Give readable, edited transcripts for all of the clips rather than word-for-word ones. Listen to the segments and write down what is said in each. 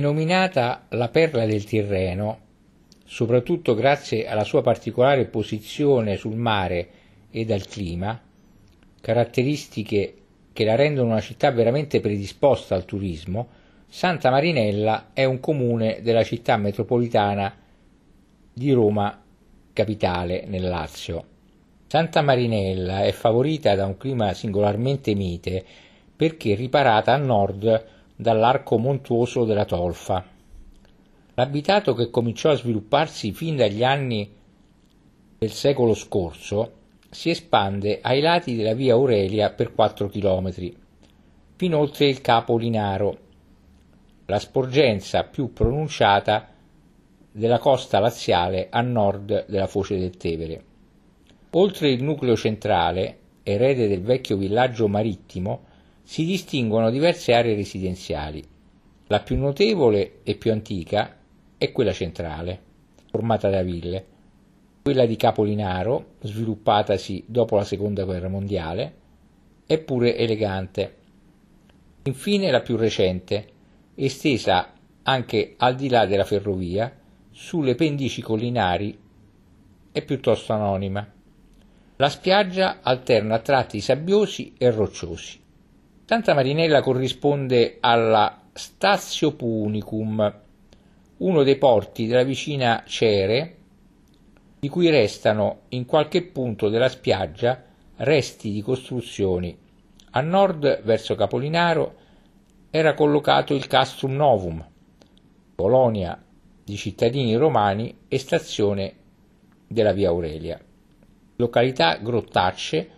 Denominata la perla del Tirreno, soprattutto grazie alla sua particolare posizione sul mare ed al clima, caratteristiche che la rendono una città veramente predisposta al turismo, Santa Marinella è un comune della Città Metropolitana di Roma Capitale nel Lazio. Santa Marinella è favorita da un clima singolarmente mite perché riparata a nord dall'arco montuoso della Tolfa. L'abitato, che cominciò a svilupparsi fin dagli anni del secolo scorso, si espande ai lati della via Aurelia per 4 chilometri, fin oltre il Capolinaro, la sporgenza più pronunciata della costa laziale a nord della foce del Tevere. Oltre il nucleo centrale, erede del vecchio villaggio marittimo, si distinguono diverse aree residenziali. La più notevole e più antica è quella centrale, formata da ville, quella di Capolinaro, sviluppatasi dopo la Seconda Guerra Mondiale, è pure elegante. Infine la più recente, estesa anche al di là della ferrovia, sulle pendici collinari, è piuttosto anonima. La spiaggia alterna a tratti sabbiosi e rocciosi. Santa Marinella corrisponde alla Statio Punicum, uno dei porti della vicina Cere, di cui restano in qualche punto della spiaggia resti di costruzioni. A nord, verso Capolinaro, era collocato il Castrum Novum, colonia di cittadini romani e stazione della Via Aurelia. Località grottacce,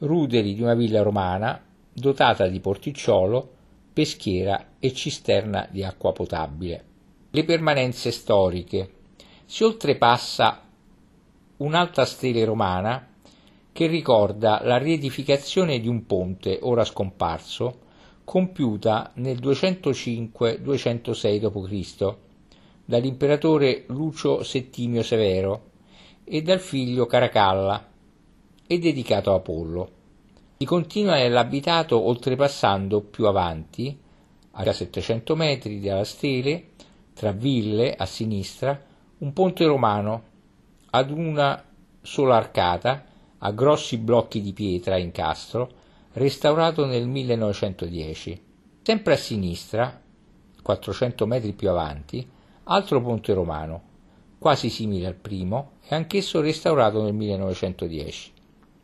ruderi di una villa romana, dotata di porticciolo, peschiera e cisterna di acqua potabile. Le permanenze storiche. Si oltrepassa un'alta stele romana che ricorda la riedificazione di un ponte ora scomparso, compiuta nel 205-206 d.C. dall'imperatore Lucio Settimio Severo e dal figlio Caracalla, e dedicato a Apollo. Si continua nell'abitato oltrepassando più avanti, a 700 metri dalla stele, tra ville a sinistra, un ponte romano ad una sola arcata a grossi blocchi di pietra in castro, restaurato nel 1910. Sempre a sinistra, 400 metri più avanti, altro ponte romano, quasi simile al primo e anch'esso restaurato nel 1910.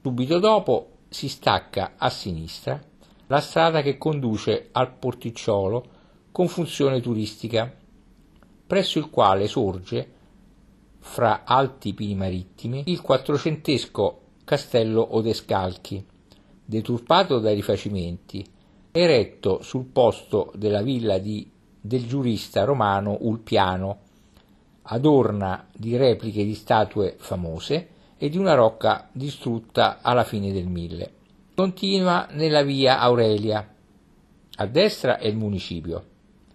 Subito dopo si stacca a sinistra la strada che conduce al porticciolo con funzione turistica, presso il quale sorge, fra alti pini marittimi, il 400° castello Odescalchi, deturpato dai rifacimenti, eretto sul posto della villa del giurista romano Ulpiano, adorna di repliche di statue famose e di una rocca distrutta alla fine del 1000. Continua nella via Aurelia. A destra è il municipio,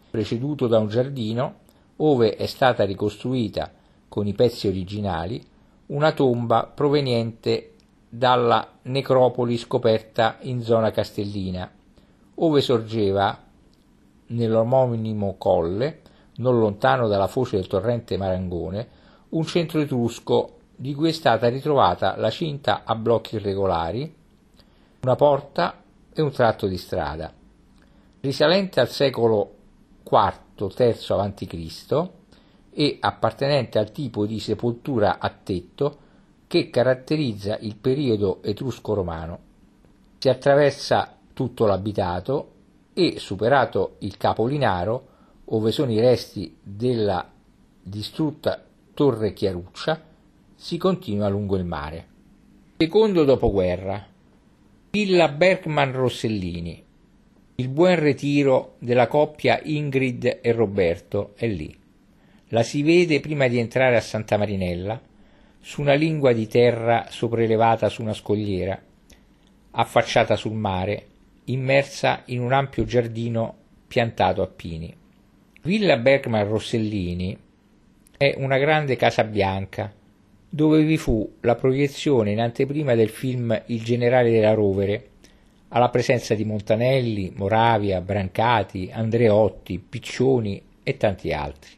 preceduto da un giardino ove è stata ricostruita con i pezzi originali una tomba proveniente dalla necropoli scoperta in zona Castellina, ove sorgeva nell'omonimo colle, non lontano dalla foce del torrente Marangone, un centro etrusco di cui è stata ritrovata la cinta a blocchi irregolari, una porta e un tratto di strada. Risalente al secolo IV-III a.C. e appartenente al tipo di sepoltura a tetto che caratterizza il periodo etrusco-romano, si attraversa tutto l'abitato e, superato il Capolinaro, ove sono i resti della distrutta Torre Chiaruccia, si continua lungo il mare. Secondo dopoguerra, Villa Bergman Rossellini. Il buon retiro della coppia Ingrid e Roberto è lì. La si vede prima di entrare a Santa Marinella, su una lingua di terra sopraelevata su una scogliera, affacciata sul mare, immersa in un ampio giardino piantato a pini. Villa Bergman Rossellini è una grande casa bianca, dove vi fu la proiezione in anteprima del film Il Generale della Rovere, alla presenza di Montanelli, Moravia, Brancati, Andreotti, Piccioni e tanti altri.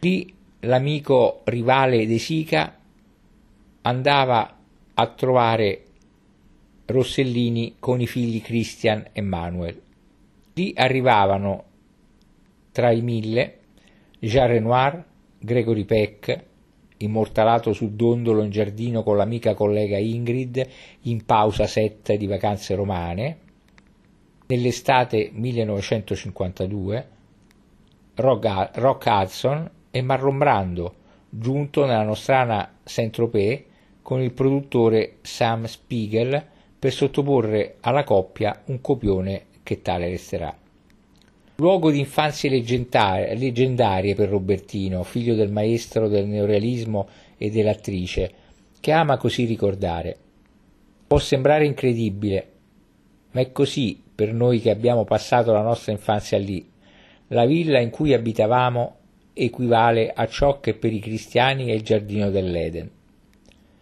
Lì l'amico rivale De Sica andava a trovare Rossellini con i figli Christian e Manuel. Lì arrivavano tra i 1000 Jean Renoir, Gregory Peck, immortalato sul dondolo in giardino con l'amica collega Ingrid in pausa setta di vacanze romane, nell'estate 1952, Rock Hudson e Marlon Brando, giunto nella nostrana Saint-Tropez con il produttore Sam Spiegel per sottoporre alla coppia un copione che tale resterà. Luogo di infanzie leggendarie per Robertino, figlio del maestro del neorealismo e dell'attrice, che ama così ricordare. Può sembrare incredibile, ma è così per noi che abbiamo passato la nostra infanzia lì. La villa in cui abitavamo equivale a ciò che per i cristiani è il giardino dell'Eden.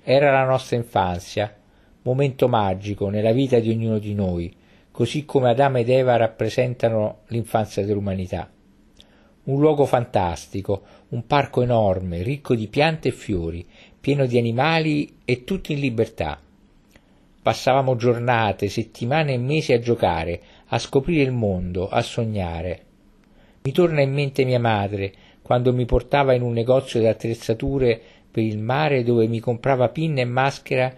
Era la nostra infanzia, momento magico nella vita di ognuno di noi, così come Adamo ed Eva rappresentano l'infanzia dell'umanità. Un luogo fantastico, un parco enorme, ricco di piante e fiori, pieno di animali e tutti in libertà. Passavamo giornate, settimane e mesi a giocare, a scoprire il mondo, a sognare. Mi torna in mente mia madre, quando mi portava in un negozio di attrezzature per il mare dove mi comprava pinne e maschera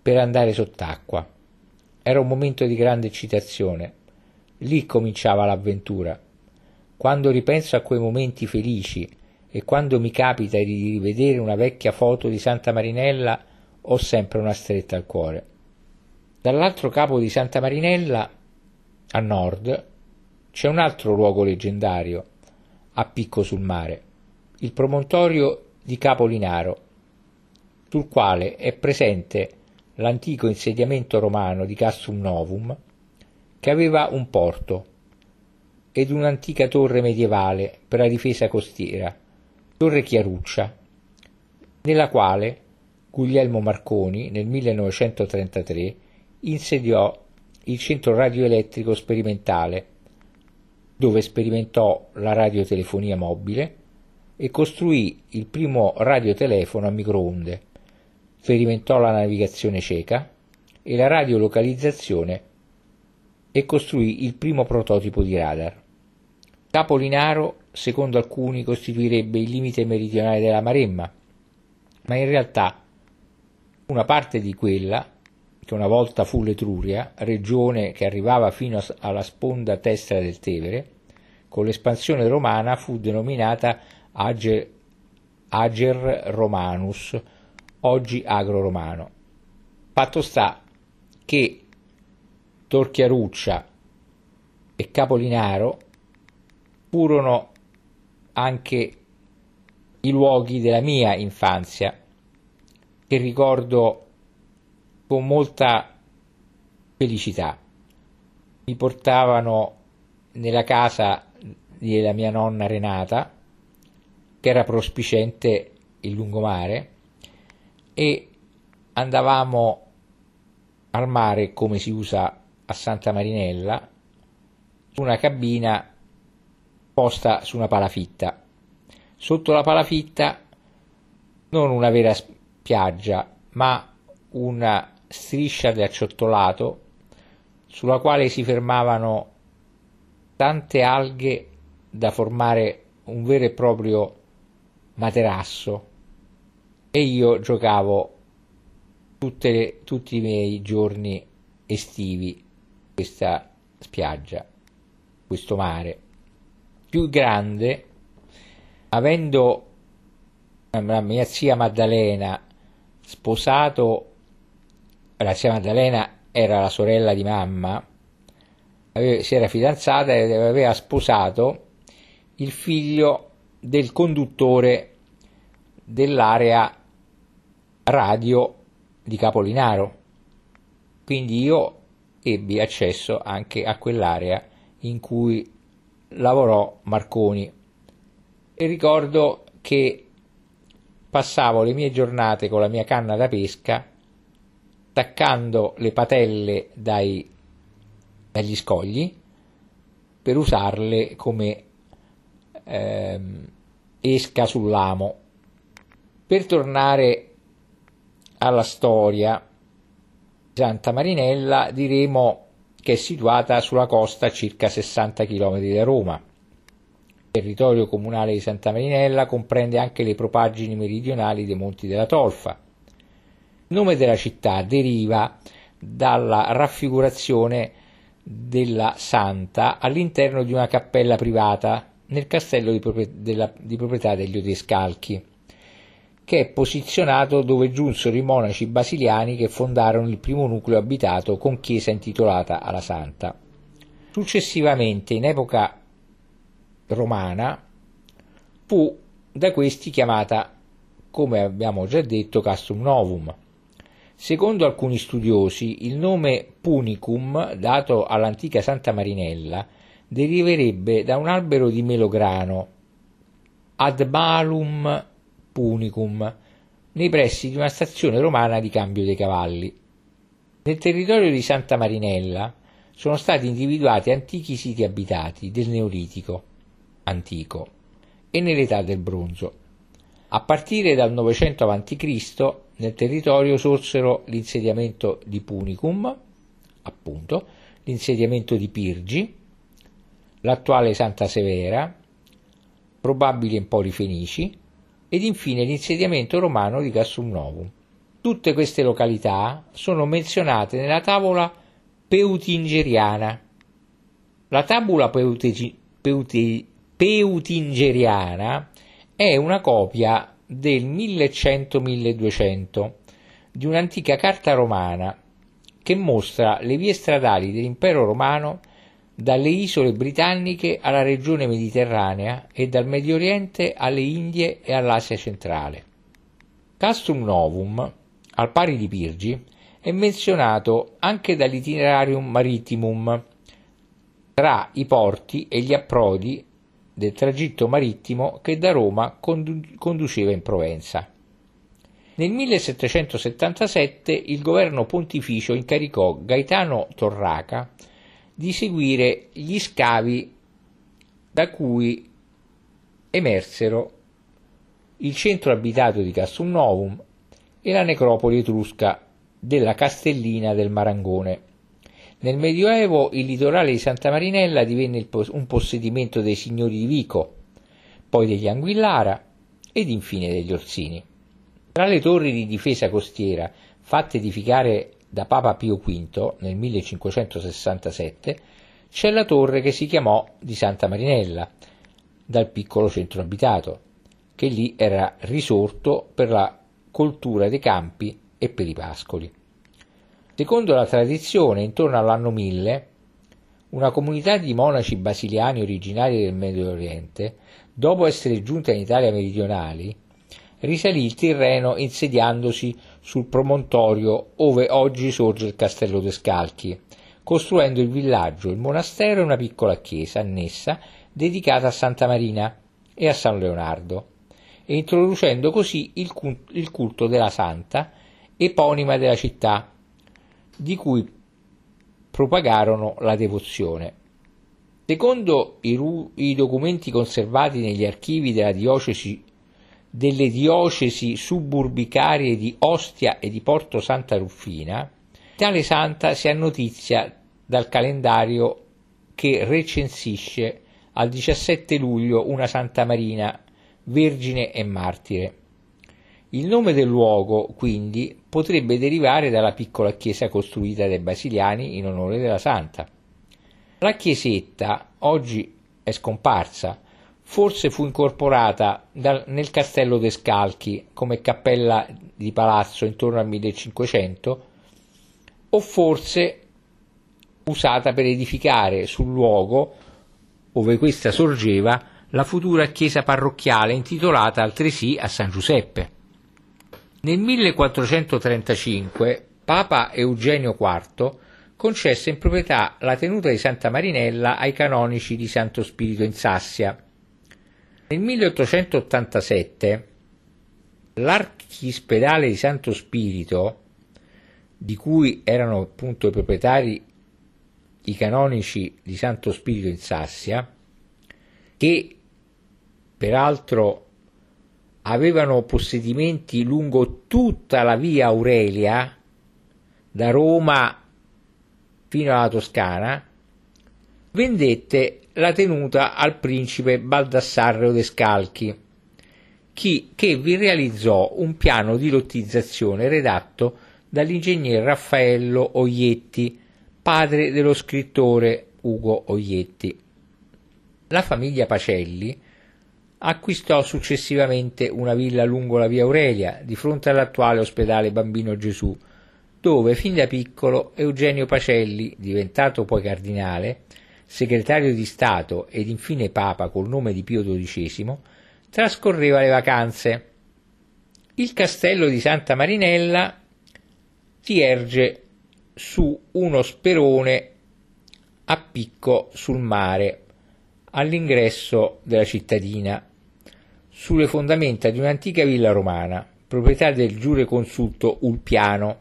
per andare sott'acqua. Era un momento di grande eccitazione. Lì cominciava l'avventura. Quando ripenso a quei momenti felici e quando mi capita di rivedere una vecchia foto di Santa Marinella, ho sempre una stretta al cuore. Dall'altro capo di Santa Marinella, a nord, c'è un altro luogo leggendario, a picco sul mare, il promontorio di Capolinaro, sul quale è presente l'antico insediamento romano di Castrum Novum, che aveva un porto ed un'antica torre medievale per la difesa costiera, Torre Chiaruccia, nella quale Guglielmo Marconi nel 1933 insediò il centro radioelettrico sperimentale, dove sperimentò la radiotelefonia mobile e costruì il primo radiotelefono a microonde. Sperimentò la navigazione cieca e la radiolocalizzazione e costruì il primo prototipo di radar. Capolinaro, secondo alcuni, costituirebbe il limite meridionale della Maremma, ma in realtà una parte di quella, che una volta fu l'Etruria, regione che arrivava fino alla sponda destra del Tevere, con l'espansione romana fu denominata Ager Romanus, oggi agro-romano. Fatto sta che Tor Chiaruccia e Capolinaro furono anche i luoghi della mia infanzia, che ricordo con molta felicità. Mi portavano nella casa della mia nonna Renata, che era prospiciente il lungomare, e andavamo al mare, come si usa a Santa Marinella, su una cabina posta su una palafitta. Sotto la palafitta non una vera spiaggia, ma una striscia di acciottolato sulla quale si fermavano tante alghe da formare un vero e proprio materasso. E io giocavo tutti i miei giorni estivi questa spiaggia, questo mare. Più grande, avendo la mia zia Maddalena sposato, la zia Maddalena era la sorella di mamma, si era fidanzata e aveva sposato il figlio del conduttore dell'area radio di Capolinaro, quindi io ebbi accesso anche a quell'area in cui lavorò Marconi, e ricordo che passavo le mie giornate con la mia canna da pesca attaccando le patelle dagli scogli per usarle come esca sull'amo. Per tornare alla storia, Santa Marinella diremo che è situata sulla costa a circa 60 km da Roma. Il territorio comunale di Santa Marinella comprende anche le propaggini meridionali dei Monti della Tolfa. Il nome della città deriva dalla raffigurazione della Santa all'interno di una cappella privata nel castello di proprietà degli Odescalchi, che è posizionato dove giunsero i monaci basiliani che fondarono il primo nucleo abitato con chiesa intitolata alla Santa. Successivamente, in epoca romana, fu da questi chiamata, come abbiamo già detto, Castrum Novum. Secondo alcuni studiosi, il nome Punicum, dato all'antica Santa Marinella, deriverebbe da un albero di melograno, Admalum Punicum, nei pressi di una stazione romana di cambio dei cavalli. Nel territorio di Santa Marinella sono stati individuati antichi siti abitati del Neolitico antico e nell'età del bronzo. A partire dal 900 a.C. nel territorio sorsero l'insediamento di Punicum, appunto, l'insediamento di Pirgi, l'attuale Santa Severa, probabili empori fenici, ed infine l'insediamento romano di Castrum Novum. Tutte queste località sono menzionate nella tavola peutingeriana. La tavola peutingeriana è una copia del 1100-1200 di un'antica carta romana che mostra le vie stradali dell'impero romano dalle isole britanniche alla regione mediterranea e dal Medio Oriente alle Indie e all'Asia centrale. Castrum Novum, al pari di Pirgi, è menzionato anche dall'itinerarium maritimum tra i porti e gli approdi del tragitto marittimo che da Roma conduceva in Provenza. Nel 1777 il governo pontificio incaricò Gaetano Torraca di seguire gli scavi da cui emersero il centro abitato di Castrum Novum e la necropoli etrusca della Castellina del Marangone. Nel Medioevo il litorale di Santa Marinella divenne un possedimento dei signori di Vico, poi degli Anguillara ed infine degli Orsini. Tra le torri di difesa costiera fatte edificare da Papa Pio V nel 1567 c'è la torre che si chiamò di Santa Marinella, dal piccolo centro abitato, che lì era risorto per la coltura dei campi e per i pascoli. Secondo la tradizione, intorno all'anno 1000, una comunità di monaci basiliani originari del Medio Oriente, dopo essere giunta in Italia meridionale, risalì il Tirreno insediandosi sul promontorio ove oggi sorge il castello Odescalchi, costruendo il villaggio, il monastero e una piccola chiesa annessa dedicata a Santa Marina e a San Leonardo, e introducendo così il culto della santa, eponima della città, di cui propagarono la devozione. Secondo i documenti conservati negli archivi delle diocesi suburbicarie di Ostia e di Porto Santa Ruffina, tale santa si ha notizia dal calendario che recensisce al 17 luglio una Santa Marina, vergine e martire. Il nome del luogo, quindi, potrebbe derivare dalla piccola chiesa costruita dai basiliani in onore della santa. La chiesetta oggi è scomparsa. Forse fu incorporata nel castello Odescalchi come cappella di palazzo intorno al 1500, o forse usata per edificare sul luogo dove questa sorgeva la futura chiesa parrocchiale, intitolata altresì a San Giuseppe. Nel 1435 Papa Eugenio IV concesse in proprietà la tenuta di Santa Marinella ai canonici di Santo Spirito in Sassia. Nel 1887 l'archispedale di Santo Spirito, di cui erano appunto i proprietari i canonici di Santo Spirito in Sassia, che peraltro avevano possedimenti lungo tutta la via Aurelia, da Roma fino alla Toscana, vendette la tenuta al principe Baldassarre Odescalchi, che vi realizzò un piano di lottizzazione redatto dall'ingegner Raffaello Oglietti, padre dello scrittore Ugo Oglietti. La famiglia Pacelli acquistò successivamente una villa lungo la via Aurelia, di fronte all'attuale ospedale Bambino Gesù, dove fin da piccolo Eugenio Pacelli, diventato poi cardinale, segretario di Stato ed infine Papa col nome di Pio XII, trascorreva le vacanze. Il castello di Santa Marinella vierge su uno sperone a picco sul mare, all'ingresso della cittadina, sulle fondamenta di un'antica villa romana, proprietà del giureconsulto Ulpiano.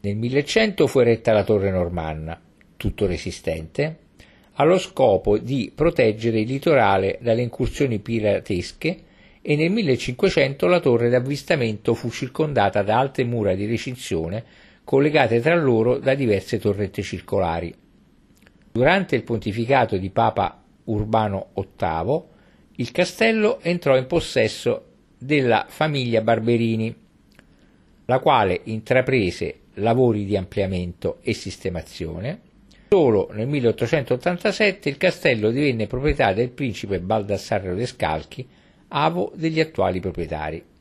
Nel 1100 fu eretta la torre normanna, tutto resistente, allo scopo di proteggere il litorale dalle incursioni piratesche, e nel 1500 la torre d'avvistamento fu circondata da alte mura di recinzione collegate tra loro da diverse torrette circolari. Durante il pontificato di Papa Urbano VIII, il castello entrò in possesso della famiglia Barberini, la quale intraprese lavori di ampliamento e sistemazione. Solo nel 1887 il castello divenne proprietà del principe Baldassarre Odescalchi, avo degli attuali proprietari.